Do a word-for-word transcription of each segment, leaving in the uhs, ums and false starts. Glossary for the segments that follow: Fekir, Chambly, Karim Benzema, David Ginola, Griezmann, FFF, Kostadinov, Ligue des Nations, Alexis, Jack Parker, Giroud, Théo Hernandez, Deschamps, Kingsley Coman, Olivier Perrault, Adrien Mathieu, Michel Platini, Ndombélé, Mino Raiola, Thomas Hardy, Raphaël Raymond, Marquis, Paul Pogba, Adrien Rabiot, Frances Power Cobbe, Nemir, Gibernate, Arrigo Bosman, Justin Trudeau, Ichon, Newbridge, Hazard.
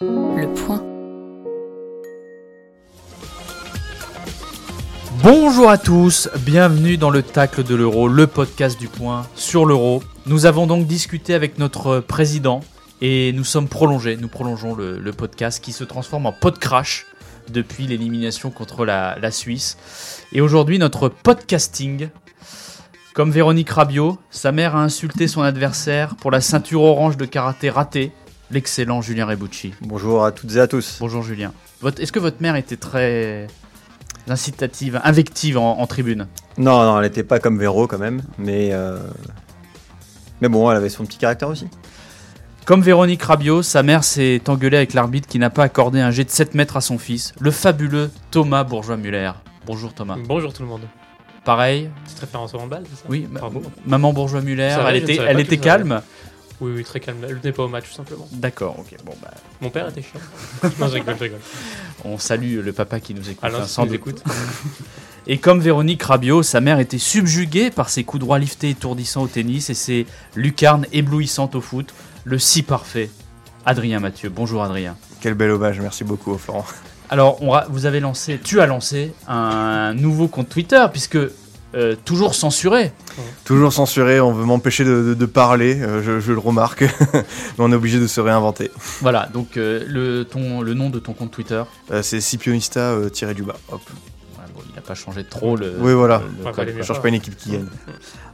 Le point. Bonjour à tous, bienvenue dans le Tacle de l'Euro, le podcast du point sur l'Euro. Nous avons donc discuté avec notre président et nous sommes prolongés, nous prolongeons le, le podcast qui se transforme en podcrash depuis l'élimination contre la, la Suisse. Et aujourd'hui, notre podcasting, comme Véronique Rabiot, sa mère a insulté son adversaire pour la ceinture orange de karaté ratée. L'excellent Julien Rebucci. Bonjour à toutes et à tous. Bonjour Julien. Votre, est-ce que votre mère était très incitative, invective en, en tribune ? Non, non, elle n'était pas comme Véro quand même, mais, euh... mais bon, elle avait son petit caractère aussi. Comme Véronique Rabiot, sa mère s'est engueulée avec l'arbitre qui n'a pas accordé un jet de sept mètres à son fils, le fabuleux Thomas Bourgeois-Muller. Bonjour Thomas. Bonjour tout le monde. Pareil. Petite référence au handball, c'est ça ? Oui, ma- maman Bourgeois-Muller, elle était, elle était calme. Oui, oui, très calme. Elle n'était pas au match, tout simplement. D'accord, ok. Bon, bah... Mon père était chiant. Non, je rigole, je rigole. On salue le papa qui nous écoute. Alain, si nous écoute. Et comme Véronique Rabiot, sa mère était subjuguée par ses coups droits liftés étourdissants au tennis et ses lucarnes éblouissantes au foot, le si parfait Adrien Mathieu. Bonjour Adrien. Quel bel hommage, merci beaucoup Florent. Alors, on ra- vous avez lancé, tu as lancé un nouveau compte Twitter, puisque... Euh, toujours censuré. Ouais. Toujours censuré, on veut m'empêcher de, de, de parler, euh, je, je le remarque. On est obligé de se réinventer. Voilà, donc euh, le, ton, le nom de ton compte Twitter euh, c'est Cipionista euh, tiré du bas. Hop. Ouais, bon, il n'a pas changé trop le. Oui, voilà, le, le ouais, code, on ne change pas une équipe qui gagne.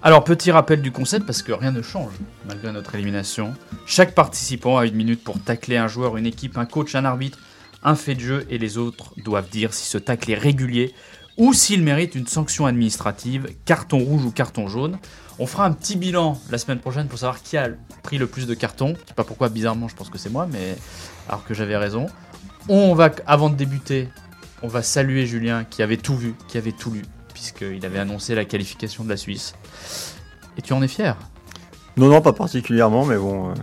Alors, petit rappel du concept, parce que rien ne change malgré notre élimination. Chaque participant a une minute pour tacler un joueur, une équipe, un coach, un arbitre, un fait de jeu, et les autres doivent dire si ce tacle est régulier ou s'il mérite une sanction administrative, carton rouge ou carton jaune. On fera un petit bilan la semaine prochaine pour savoir qui a pris le plus de cartons. Je sais pas pourquoi, bizarrement, je pense que c'est moi, mais alors que j'avais raison. On va, avant de débuter, on va saluer Julien qui avait tout vu, qui avait tout lu, puisqu'il avait annoncé la qualification de la Suisse. Et tu en es fier ? Non, non, pas particulièrement, mais bon... Euh...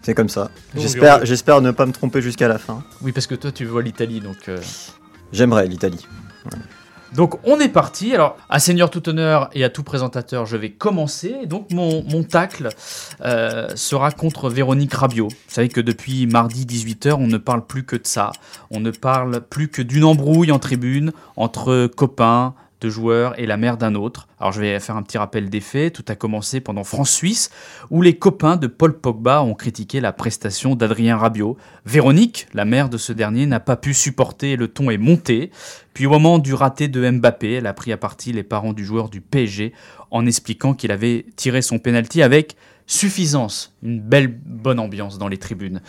C'est comme ça. Bon, j'espère, bon. j'espère ne pas me tromper jusqu'à la fin. Oui, parce que toi, tu vois l'Italie, donc... Euh... J'aimerais l'Italie. Ouais. Donc on est parti, alors à Seigneur tout honneur et à tout présentateur, je vais commencer. Donc mon, mon tacle euh, sera contre Véronique Rabiot. Vous savez que depuis mardi dix-huit heures, on ne parle plus que de ça. On ne parle plus que d'une embrouille en tribune entre copains, de joueurs et la mère d'un autre. Alors je vais faire un petit rappel des faits. Tout a commencé pendant France-Suisse, où les copains de Paul Pogba ont critiqué la prestation d'Adrien Rabiot. Véronique, la mère de ce dernier, n'a pas pu supporter, le ton est monté. Puis au moment du raté de Mbappé, elle a pris à partie les parents du joueur du P S G en expliquant qu'il avait tiré son pénalty avec suffisance. Une belle bonne ambiance dans les tribunes.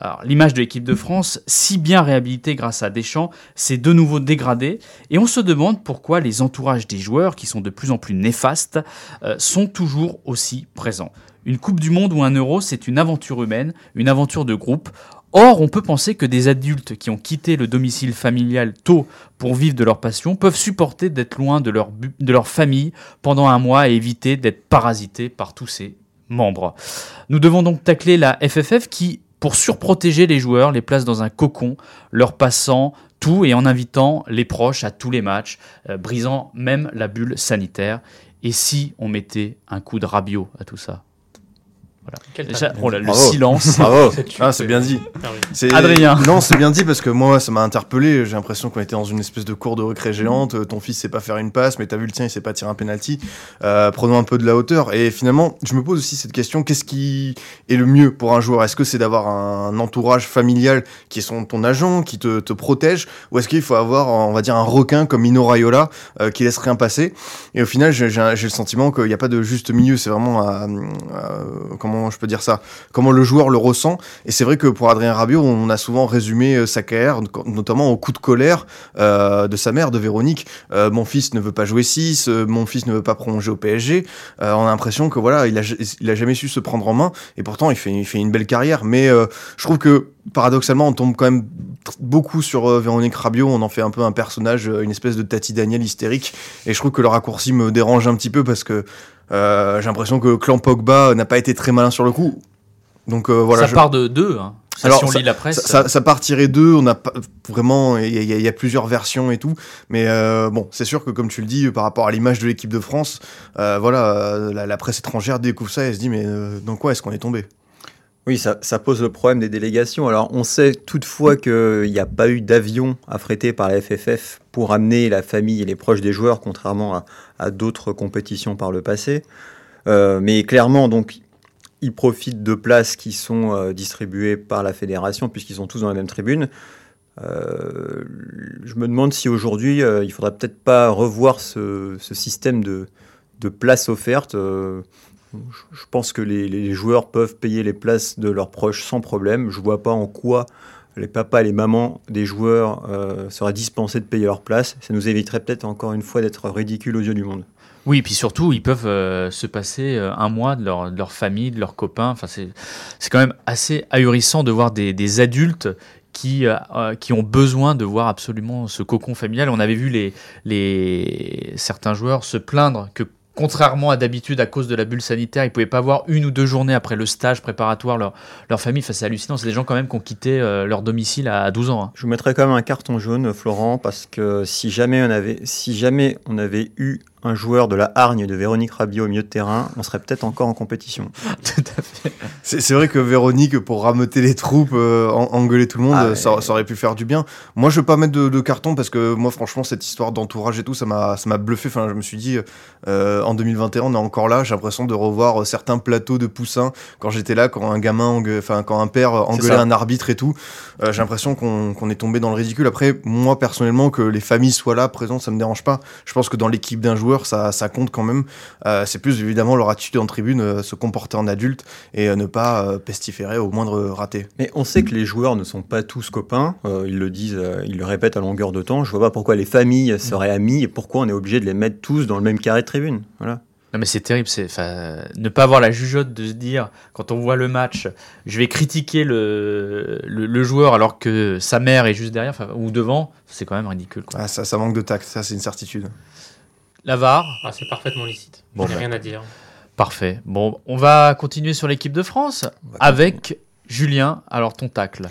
Alors, l'image de l'équipe de France, si bien réhabilitée grâce à Deschamps, s'est de nouveau dégradée et on se demande pourquoi les entourages des joueurs, qui sont de plus en plus néfastes, euh, sont toujours aussi présents. Une Coupe du Monde ou un Euro, c'est une aventure humaine, une aventure de groupe. Or, on peut penser que des adultes qui ont quitté le domicile familial tôt pour vivre de leur passion peuvent supporter d'être loin de leur, bu- de leur famille pendant un mois et éviter d'être parasités par tous ces membres. Nous devons donc tacler la F F F qui, pour surprotéger les joueurs, les place dans un cocon, leur passant tout et en invitant les proches à tous les matchs, euh, brisant même la bulle sanitaire. Et si on mettait un coup de Rabiot à tout ça ? Voilà. Ça, oh là, le Bravo. silence. Bravo. Ah, c'est bien dit. C'est... Adrien. Non, c'est bien dit parce que moi, ça m'a interpellé. J'ai l'impression qu'on était dans une espèce de cour de récré géante. Mmh. Ton fils sait pas faire une passe, mais t'as vu le tien, il sait pas tirer un penalty. Euh, prenons un peu de la hauteur. Et finalement, je me pose aussi cette question. Qu'est-ce qui est le mieux pour un joueur ? Est-ce que c'est d'avoir un entourage familial qui est son, ton agent, qui te, te protège ? Ou est-ce qu'il faut avoir, on va dire, un requin comme Mino Raiola euh, qui laisse rien passer ? Et au final, j'ai, j'ai, j'ai le sentiment qu'il n'y a pas de juste milieu. C'est vraiment à, à, comment je peut dire ça, comment le joueur le ressent. Et c'est vrai que pour Adrien Rabiot, on a souvent résumé sa carrière, notamment au coup de colère euh, de sa mère, de Véronique. Euh, mon fils ne veut pas jouer six, euh, mon fils ne veut pas prolonger au P S G. Euh, on a l'impression que voilà, il a, il a jamais su se prendre en main, et pourtant il fait, il fait une belle carrière. Mais euh, je trouve que paradoxalement, on tombe quand même beaucoup sur euh, Véronique Rabiot, on en fait un peu un personnage, une espèce de Tati Daniel hystérique, et je trouve que le raccourci me dérange un petit peu parce que euh, j'ai l'impression que Clan Pogba n'a pas été très malin sur le coup. Donc euh, voilà, ça je... part de deux. Hein. Ça, alors, si on ça, lit la presse, ça, ça, ça partirait d'eux. On a pas, vraiment, il y, y, y a plusieurs versions et tout. Mais euh, bon, c'est sûr que comme tu le dis, par rapport à l'image de l'équipe de France, euh, voilà, la, la presse étrangère découvre ça et se dit mais euh, dans quoi est-ce qu'on est tombé ? Oui, ça, ça pose le problème des délégations. Alors, on sait toutefois qu'il n'y a pas eu d'avion affrété par la F F F pour amener la famille et les proches des joueurs, contrairement à, à d'autres compétitions par le passé. Euh, mais clairement, donc, ils profitent de places qui sont euh, distribuées par la fédération, puisqu'ils sont tous dans la même tribune. Euh, je me demande si aujourd'hui, euh, il ne faudrait peut-être pas revoir ce, ce système de, de places offertes. Euh, Je pense que les, les joueurs peuvent payer les places de leurs proches sans problème. Je ne vois pas en quoi les papas et les mamans des joueurs euh, seraient dispensés de payer leurs places. Ça nous éviterait peut-être encore une fois d'être ridicules aux yeux du monde. Oui, et puis surtout, ils peuvent euh, se passer euh, un mois de leur, de leur famille, de leurs copains. Enfin, c'est, c'est quand même assez ahurissant de voir des, des adultes qui, euh, qui ont besoin de voir absolument ce cocon familial. On avait vu les, les... certains joueurs se plaindre que, contrairement à d'habitude, à cause de la bulle sanitaire, ils ne pouvaient pas voir une ou deux journées après le stage préparatoire leur, leur famille. Enfin, c'est hallucinant. C'est des gens quand même qui ont quitté euh, leur domicile à, à douze ans. Hein. Je vous mettrais quand même un carton jaune, Florent, parce que si jamais on avait, si jamais on avait eu un joueur de la hargne de Véronique Rabiot au milieu de terrain, on serait peut-être encore en compétition. Tout à fait. C'est, c'est vrai que Véronique, pour rameuter les troupes, euh, en, engueuler tout le monde, ah ouais. ça, ça aurait pu faire du bien. Moi, je ne veux pas mettre de, de carton parce que moi, franchement, cette histoire d'entourage et tout, ça m'a, ça m'a bluffé. Enfin, je me suis dit, euh, en deux mille vingt et un, on est encore là. J'ai l'impression de revoir certains plateaux de poussins quand j'étais là, quand un gamin, engue... enfin, quand un père engueulait un arbitre et tout. Euh, j'ai l'impression qu'on, qu'on est tombé dans le ridicule. Après, moi, personnellement, que les familles soient là, présentes, ça ne me dérange pas. Je pense que dans l'équipe d'un joueur, Ça, ça compte quand même. Euh, c'est plus évidemment leur attitude en tribune, euh, se comporter en adulte et euh, ne pas euh, pestiférer au moindre raté. Mais on sait que les joueurs ne sont pas tous copains. Euh, ils le disent, euh, ils le répètent à longueur de temps. Je vois pas pourquoi les familles seraient amies et pourquoi on est obligé de les mettre tous dans le même carré de tribune. Voilà. Non mais c'est terrible, c'est, ne pas avoir la jugeote de se dire, quand on voit le match, je vais critiquer le, le, le joueur alors que sa mère est juste derrière ou devant, c'est quand même ridicule. Quoi. Ah, ça, ça manque de tact, ça c'est une certitude. La V A R. Ah, c'est parfaitement licite. Bon, j'ai rien à dire. Parfait. Bon, on va continuer sur l'équipe de France avec Julien. Alors, ton tacle.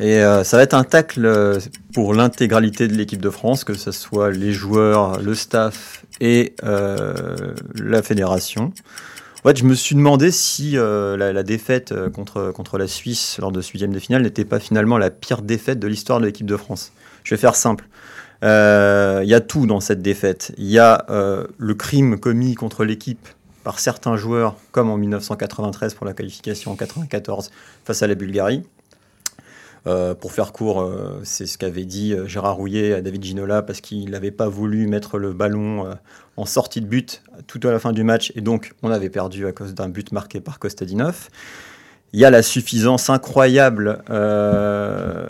Et euh, ça va être un tacle pour l'intégralité de l'équipe de France, que ce soit les joueurs, le staff et euh, la fédération. En fait, je me suis demandé si euh, la, la défaite contre, contre la Suisse lors de ce huitième de finale n'était pas finalement la pire défaite de l'histoire de l'équipe de France. Je vais faire simple. Il euh, y a tout dans cette défaite. Il y a euh, le crime commis contre l'équipe par certains joueurs, comme en dix-neuf cent quatre-vingt-treize pour la qualification en dix-neuf cent quatre-vingt-quatorze face à la Bulgarie. Euh, pour faire court, euh, c'est ce qu'avait dit Gérard Rouillet à David Ginola parce qu'il n'avait pas voulu mettre le ballon euh, en sortie de but tout à la fin du match et donc on avait perdu à cause d'un but marqué par Kostadinov. Il y a la suffisance incroyable euh,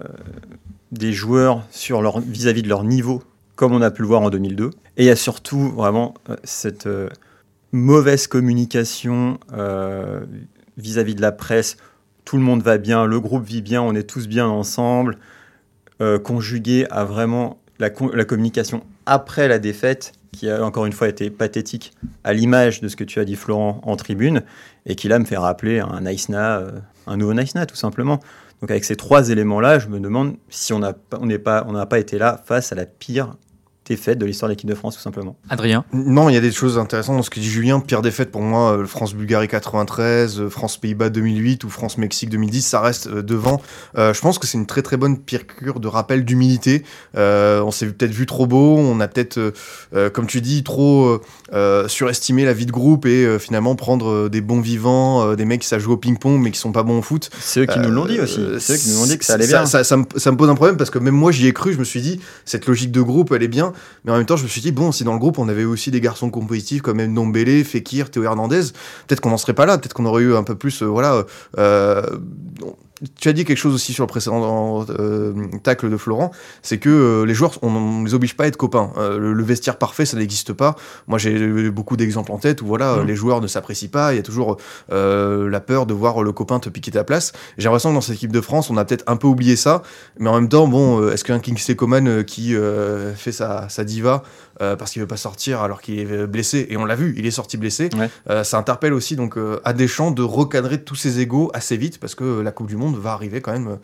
des joueurs sur leur, vis-à-vis de leur niveau, comme on a pu le voir en deux mille deux. Et il y a surtout vraiment cette euh, mauvaise communication euh, vis-à-vis de la presse. Tout le monde va bien, le groupe vit bien, on est tous bien ensemble, euh, conjugué à vraiment la, la communication après la défaite, qui a encore une fois été pathétique à l'image de ce que tu as dit, Florent, en tribune, et qui là me fait rappeler un Naïsna, euh, un nouveau Naïsna, tout simplement. Donc avec ces trois éléments-là, je me demande si on n'a on n'est pas, on n'a pas été là face à la pire défaite de l'histoire de l'équipe de France, tout simplement. Adrien ? Non, il y a des choses intéressantes dans ce que dit Julien. Pire défaite pour moi, France-Bulgarie quatre-vingt-treize, France-Pays-Bas deux mille huit ou France-Mexique deux mille dix, ça reste devant. Euh, je pense que c'est une très très bonne piqûre de rappel d'humilité. Euh, on s'est peut-être vu trop beau, on a peut-être, euh, comme tu dis, trop euh, surestimé la vie de groupe et euh, finalement prendre euh, des bons vivants, euh, des mecs qui savent jouer au ping-pong mais qui sont pas bons au foot. C'est eux qui euh, nous l'ont dit aussi. Euh, c'est eux qui nous l'ont dit que ça allait bien. Ça, ça, ça, me, ça me pose un problème parce que même moi j'y ai cru, je me suis dit, cette logique de groupe, elle est bien. mais en même temps je me suis dit bon, si dans le groupe on avait aussi des garçons compétitifs comme Ndombélé, Fekir, Théo Hernandez, peut-être qu'on n'en serait pas là, peut-être qu'on aurait eu un peu plus euh, voilà euh, tu as dit quelque chose aussi sur le précédent euh, tacle de Florent, c'est que euh, les joueurs on, on les oblige pas à être copains, euh, le, le vestiaire parfait ça n'existe pas. Moi j'ai beaucoup d'exemples en tête où voilà mmh. les joueurs ne s'apprécient pas, il y a toujours euh, la peur de voir le copain te piquer ta place. J'ai l'impression que dans cette équipe de France on a peut-être un peu oublié ça, mais en même temps bon euh, est-ce qu'un Kingsley Coman euh, qui euh, fait sa, sa diva euh, parce qu'il veut pas sortir alors qu'il est blessé, et on l'a vu il est sorti blessé, ouais. euh, ça interpelle aussi donc euh, à Deschamps de recadrer tous ses égos assez vite parce que euh, la Coupe du Monde va arriver quand même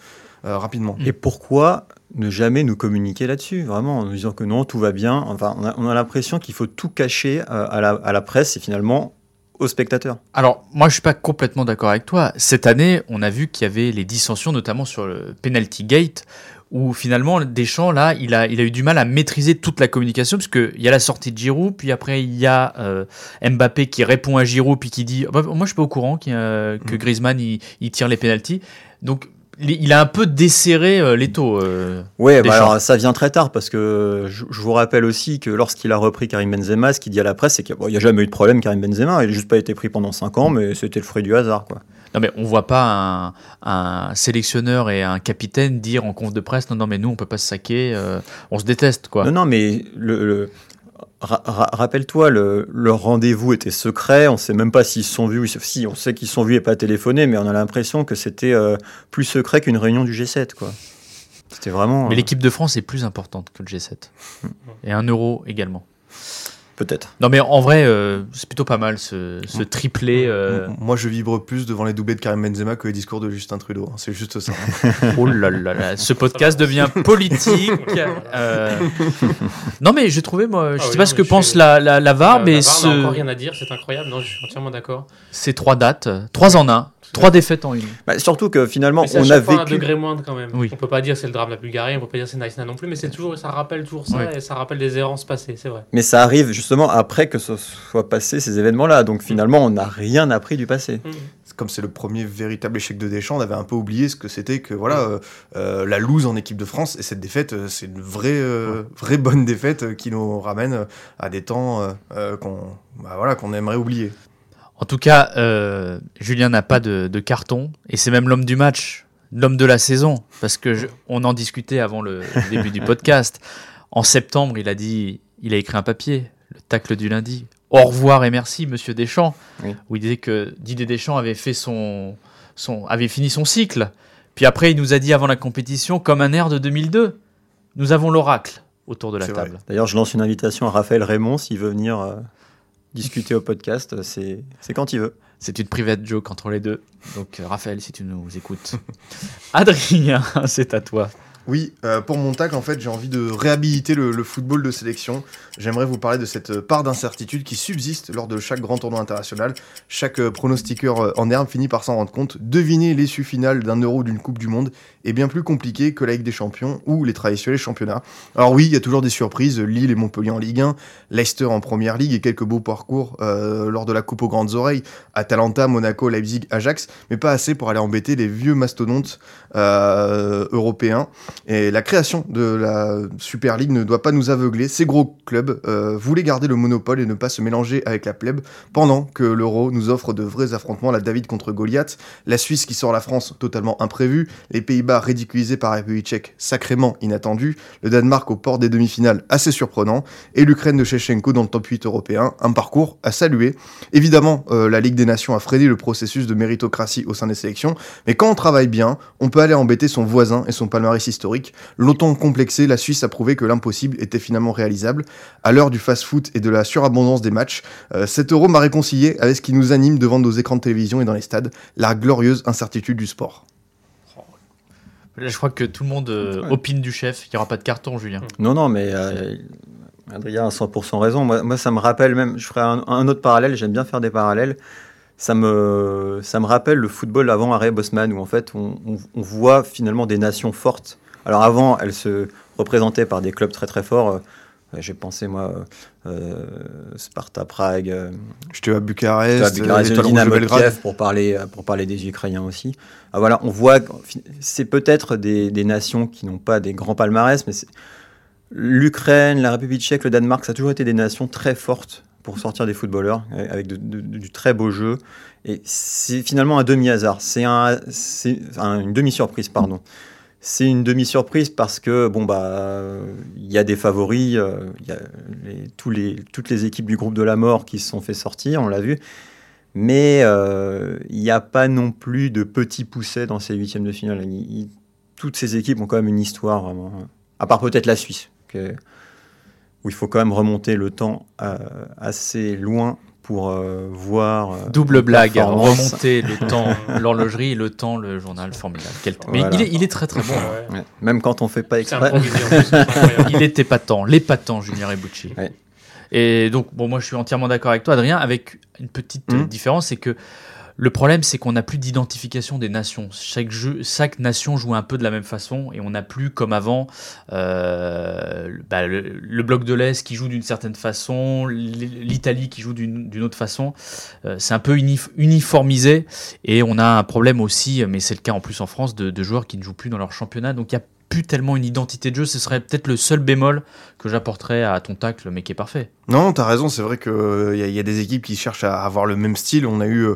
euh, rapidement. Et pourquoi ne jamais nous communiquer là-dessus, vraiment, en nous disant que non, tout va bien. Enfin, on a, on a l'impression qu'il faut tout cacher euh, à, la, à la presse et finalement aux spectateurs. Alors, moi, je suis pas complètement d'accord avec toi. Cette année, on a vu qu'il y avait les dissensions, notamment sur le penalty gate, où finalement, Deschamps, là, il a, il a eu du mal à maîtriser toute la communication, puisqu'il y a la sortie de Giroud, puis après, il y a euh, Mbappé qui répond à Giroud, puis qui dit bah, « Moi, je suis pas au courant qu'il, euh, que Griezmann, il, il tire les pénaltys ». Donc, il a un peu desserré euh, l'étau. Euh, oui, bah alors, ça vient très tard, parce que je, je vous rappelle aussi que lorsqu'il a repris Karim Benzema, ce qu'il dit à la presse, c'est qu'il n'y a, bon, a jamais eu de problème, Karim Benzema, il n'a juste pas été pris pendant cinq ans, mais c'était le fruit du hasard, quoi. Non, mais on voit pas un, un sélectionneur et un capitaine dire en conf de presse « Non, non, mais nous, on peut pas se saquer, euh, on se déteste, quoi. » Non, non, mais le... le... Ra- ra- rappelle-toi, le, leur rendez-vous était secret, on ne sait même pas s'ils se sont vus, si on sait qu'ils se sont vus et pas téléphonés, mais on a l'impression que c'était euh, plus secret qu'une réunion du G sept, quoi. C'était vraiment... Mais euh... l'équipe de France est plus importante que le G sept. Mmh. Et un euro également. Peut-être. Non mais en vrai, euh, c'est plutôt pas mal ce, ce triplé. Euh... Moi je vibre plus devant les doublés de Karim Benzema que les discours de Justin Trudeau, hein. C'est juste ça. Hein. Oh là là là, ce podcast devient politique. euh... Non mais j'ai trouvé, moi, je ah sais oui, pas non, ce que pense suis... la, la, la V A R, euh, mais la V A R, ce... n'a encore rien à dire, c'est incroyable, non, je suis entièrement d'accord. C'est trois dates, trois en un. Trois défaites en une. Bah, surtout que finalement, on a vécu... un degré moindre quand même. Oui. On ne peut pas dire c'est le drame de la Bulgarie, on ne peut pas dire c'est Naïsna non plus, mais c'est toujours, ça rappelle toujours ça, oui. Et ça rappelle des errances passées, c'est vrai. Mais ça arrive justement après que ce soit passé ces événements-là, donc finalement, mmh. on n'a rien appris du passé. Mmh. Comme c'est le premier véritable échec de Deschamps, on avait un peu oublié ce que c'était que voilà, mmh. euh, la loose en équipe de France, et cette défaite, c'est une vraie, euh, vraie bonne défaite qui nous ramène à des temps euh, qu'on, bah, voilà, qu'on aimerait oublier. En tout cas, euh, Julien n'a pas de, de carton, et c'est même l'homme du match, l'homme de la saison, parce que je, on en discutait avant le début du podcast. En septembre, il a dit, il a écrit un papier, le tacle du lundi, au revoir et merci, Monsieur Deschamps, oui. Où il disait que Didier Deschamps avait fait son, son, avait fini son cycle. Puis après, il nous a dit avant la compétition, comme un air de deux mille deux, nous avons l'oracle autour de la c'est table. Vrai. D'ailleurs, je lance une invitation à Raphaël Raymond s'il veut venir. Euh... Discuter au podcast, c'est, c'est quand il veut. C'est une private joke entre les deux. Donc, Raphaël, si tu nous écoutes. Adrien, c'est à toi. Oui, euh, pour mon tacle, en fait, j'ai envie de réhabiliter le, le football de sélection. J'aimerais vous parler de cette part d'incertitude qui subsiste lors de chaque grand tournoi international. Chaque euh, pronostiqueur en herbe finit par s'en rendre compte. Deviner l'issue finale d'un euro ou d'une Coupe du Monde est bien plus compliqué que la Ligue des Champions ou les traditionnels championnats. Alors oui, il y a toujours des surprises. Lille et Montpellier en Ligue un, Leicester en Première Ligue et quelques beaux parcours euh, lors de la Coupe aux Grandes Oreilles. Atalanta, Monaco, Leipzig, Ajax, mais pas assez pour aller embêter les vieux mastodontes euh, européens. Et la création de la Super League ne doit pas nous aveugler. Ces gros clubs euh, voulaient garder le monopole et ne pas se mélanger avec la plèbe, pendant que l'Euro nous offre de vrais affrontements, la David contre Goliath, la Suisse qui sort la France totalement imprévue, les Pays-Bas ridiculisés par la République tchèque sacrément inattendue, le Danemark au port des demi-finales assez surprenant, et l'Ukraine de Shevchenko dans le top huit européen, un parcours à saluer. Évidemment, euh, la Ligue des Nations a freiné le processus de méritocratie au sein des sélections, mais quand on travaille bien, on peut aller embêter son voisin et son palmarès historique. Longtemps complexée, la Suisse a prouvé que l'impossible était finalement réalisable. À l'heure du fast-foot et de la surabondance des matchs, euh, cet euro m'a réconcilié avec ce qui nous anime devant nos écrans de télévision et dans les stades, la glorieuse incertitude du sport. Là, je crois que tout le monde euh, opine du chef. Il n'y aura pas de carton, Julien. Non, non, mais euh, Adrien a cent pour cent raison. Moi, moi, ça me rappelle même, je ferai un, un autre parallèle, j'aime bien faire des parallèles. Ça me, ça me rappelle le football avant Arrigo Bosman, où en fait, on, on, on voit finalement des nations fortes. Alors avant, elles se représentaient par des clubs très très forts. Euh, j'ai pensé, moi, euh, Sparta Prague. Euh, J'étais à Bucarest, Bucarest euh, Dynamo Kiev, pour parler, pour parler des Ukrainiens aussi. Ah, voilà, on voit, c'est peut-être des, des nations qui n'ont pas des grands palmarès, mais c'est, l'Ukraine, la République tchèque, le Danemark, ça a toujours été des nations très fortes pour sortir des footballeurs, avec de, de, de, du très beau jeu. Et c'est finalement un demi-hasard, c'est, un, c'est un, une demi-surprise, pardon. C'est une demi-surprise parce que, bon, bah, il y a des favoris, euh, y a les, tous les, toutes les équipes du groupe de la mort qui se sont fait sortir, on l'a vu. Mais il euh, n'y a pas non plus de petits poussets dans ces huitièmes de finale. Il, il, toutes ces équipes ont quand même une histoire, vraiment. À part peut-être la Suisse, okay, où il faut quand même remonter le temps euh, assez loin pour euh, voir... Euh, double blague, hein, remonter le temps, l'horlogerie et le temps, le journal formidable. Quel... Mais voilà. il, est, il est très très bon. Ouais. Ouais. Même quand on ne fait pas exprès. C'est un plus, il est épatant, l'épatant Julien Rebucci. Ouais. Et donc, bon, moi, je suis entièrement d'accord avec toi, Adrien, avec une petite mmh. différence, c'est que le problème, c'est qu'on n'a plus d'identification des nations. Chaque, jeu, chaque nation joue un peu de la même façon et on n'a plus, comme avant, euh, bah, le, le bloc de l'Est qui joue d'une certaine façon, l'Italie qui joue d'une, d'une autre façon. Euh, c'est un peu unif- uniformisé et on a un problème aussi, mais c'est le cas en plus en France, de, de joueurs qui ne jouent plus dans leur championnat. Donc, il y a plus tellement une identité de jeu, ce serait peut-être le seul bémol que j'apporterais à ton tacle, mais qui est parfait. Non, t'as raison, c'est vrai qu'il euh, y, y a des équipes qui cherchent à avoir le même style. On a eu,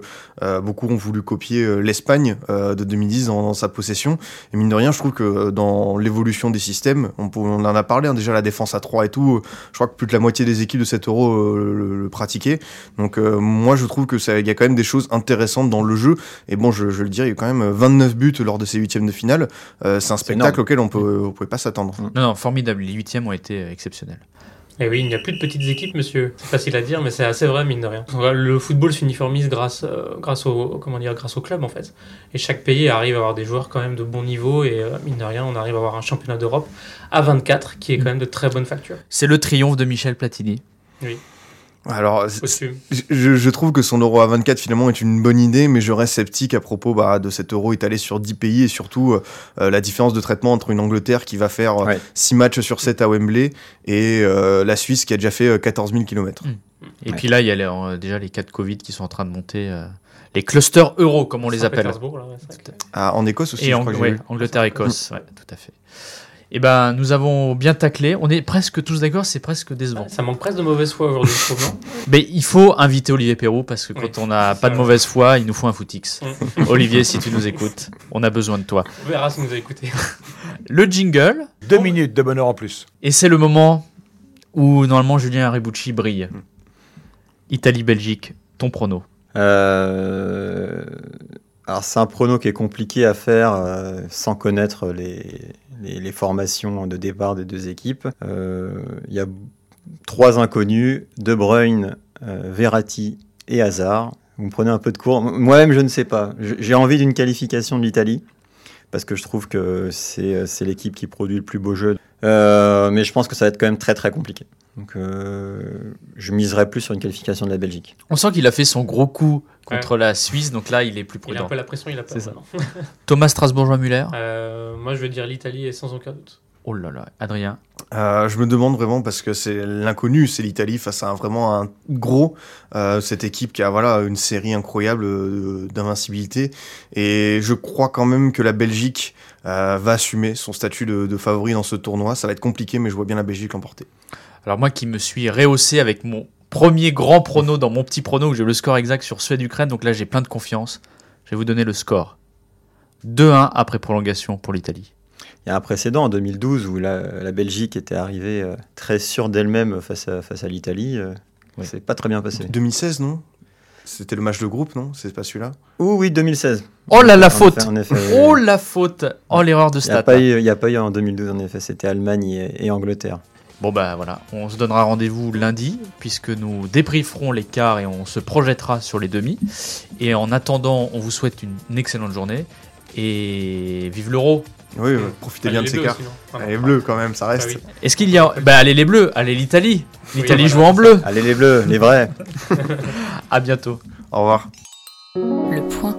euh, beaucoup ont voulu copier euh, l'Espagne euh, de deux mille dix dans, dans sa possession. Et mine de rien, je trouve que euh, dans l'évolution des systèmes, on, on en a parlé, hein, déjà la défense à trois et tout, euh, je crois que plus de la moitié des équipes de cet Euro euh, le, le pratiquaient. Donc euh, moi, je trouve qu'il y a quand même des choses intéressantes dans le jeu. Et bon, je, je le dirais, il y a quand même vingt-neuf buts lors de ces huitièmes de finale. Euh, c'est un spectacle auquel on On ne pouvait pas s'attendre. Non, non, formidable. Les huitièmes ont été exceptionnels. Et oui, il n'y a plus de petites équipes, monsieur. C'est facile à dire, mais c'est assez vrai, mine de rien. Le football s'uniformise grâce, euh, grâce, au, comment dire, grâce au club, en fait. Et chaque pays arrive à avoir des joueurs quand même de bon niveau. Et euh, mine de rien, on arrive à avoir un championnat d'Europe à vingt-quatre, qui est quand même de très bonne facture. C'est le triomphe de Michel Platini. Oui. Alors, je, je trouve que son Euro A vingt-quatre finalement est une bonne idée, mais je reste sceptique à propos bah, de cet Euro étalé sur dix pays et surtout euh, la différence de traitement entre une Angleterre qui va faire ouais. six matchs sur sept à Wembley et euh, la Suisse qui a déjà fait quatorze mille kilomètres. Et ouais. puis là, il y a les, euh, déjà les cas de Covid qui sont en train de monter, euh, les clusters euro comme on les appelle. Là, ouais, ah, en Écosse aussi, et je Ang- crois que ouais, j'ai Angleterre-Écosse, ouais, tout à fait. Eh ben, nous avons bien taclé. On est presque tous d'accord, c'est presque décevant. Ça manque presque de mauvaise foi aujourd'hui, je trouve, non ? Mais il faut inviter Olivier Perrault parce que quand oui, on n'a pas de mauvaise foi, il nous faut un footix. Olivier, si tu nous écoutes, on a besoin de toi. On verra si vous nous avez écouté. Le jingle. Deux minutes de bonheur en plus. Et c'est le moment où, normalement, Julien Rebucci brille. Hum. Italie-Belgique, ton prono. Euh... Alors, c'est un prono qui est compliqué à faire euh, sans connaître les... Les, les formations de départ des deux équipes. Il euh, y a trois inconnus, De Bruyne, euh, Verratti et Hazard. Vous me prenez un peu de cours. Moi-même, je ne sais pas. Je, j'ai envie d'une qualification de l'Italie, parce que je trouve que c'est, c'est l'équipe qui produit le plus beau jeu. Euh, mais je pense que ça va être quand même très très compliqué. Donc euh, je miserais plus sur une qualification de la Belgique. On sent qu'il a fait son gros coup contre ouais. la Suisse, donc là il est plus prudent. Il a un peu la pression, il a pas. C'est ça. Thomas Bourgeois-Muller. Euh, moi je veux dire l'Italie et sans aucun doute. Oh là là, Adrien. Euh, je me demande vraiment parce que c'est l'inconnu, c'est l'Italie face à un, vraiment un gros, euh, cette équipe qui a voilà une série incroyable euh, d'invincibilité et je crois quand même que la Belgique euh, va assumer son statut de, de favori dans ce tournoi. Ça va être compliqué, mais je vois bien la Belgique l'emporter. Alors moi qui me suis rehaussé avec mon premier grand prono dans mon petit prono où j'ai le score exact sur Suède-Ukraine, donc là j'ai plein de confiance. Je vais vous donner le score deux un après prolongation pour l'Italie. Il y a un précédent en deux mille douze où la, la Belgique était arrivée euh, très sûre d'elle-même face à, face à l'Italie. Euh, oui. C'est pas très bien passé. deux mille seize, non ? C'était le match de groupe, non ? C'est pas celui-là ? Oh, oui, deux mille seize. Oh là la en faute effet, en effet, Oh oui. la faute Oh l'erreur de stat. Il n'y a, a pas eu en deux mille douze, en effet. C'était Allemagne et, et Angleterre. Bon bah voilà, on se donnera rendez-vous lundi puisque nous débrieferons les quarts et on se projettera sur les demi. Et en attendant, on vous souhaite une, une excellente journée et vive l'Euro. Oui, ouais, profitez allez bien de ces cartes. Ah, allez les bleus quand même, ça reste. Ah, oui. Est-ce qu'il y a... Bah allez les bleus, allez l'Italie. L'Italie oui, joue en bleu. Allez les bleus, les vrais. À bientôt. Au revoir. Le point.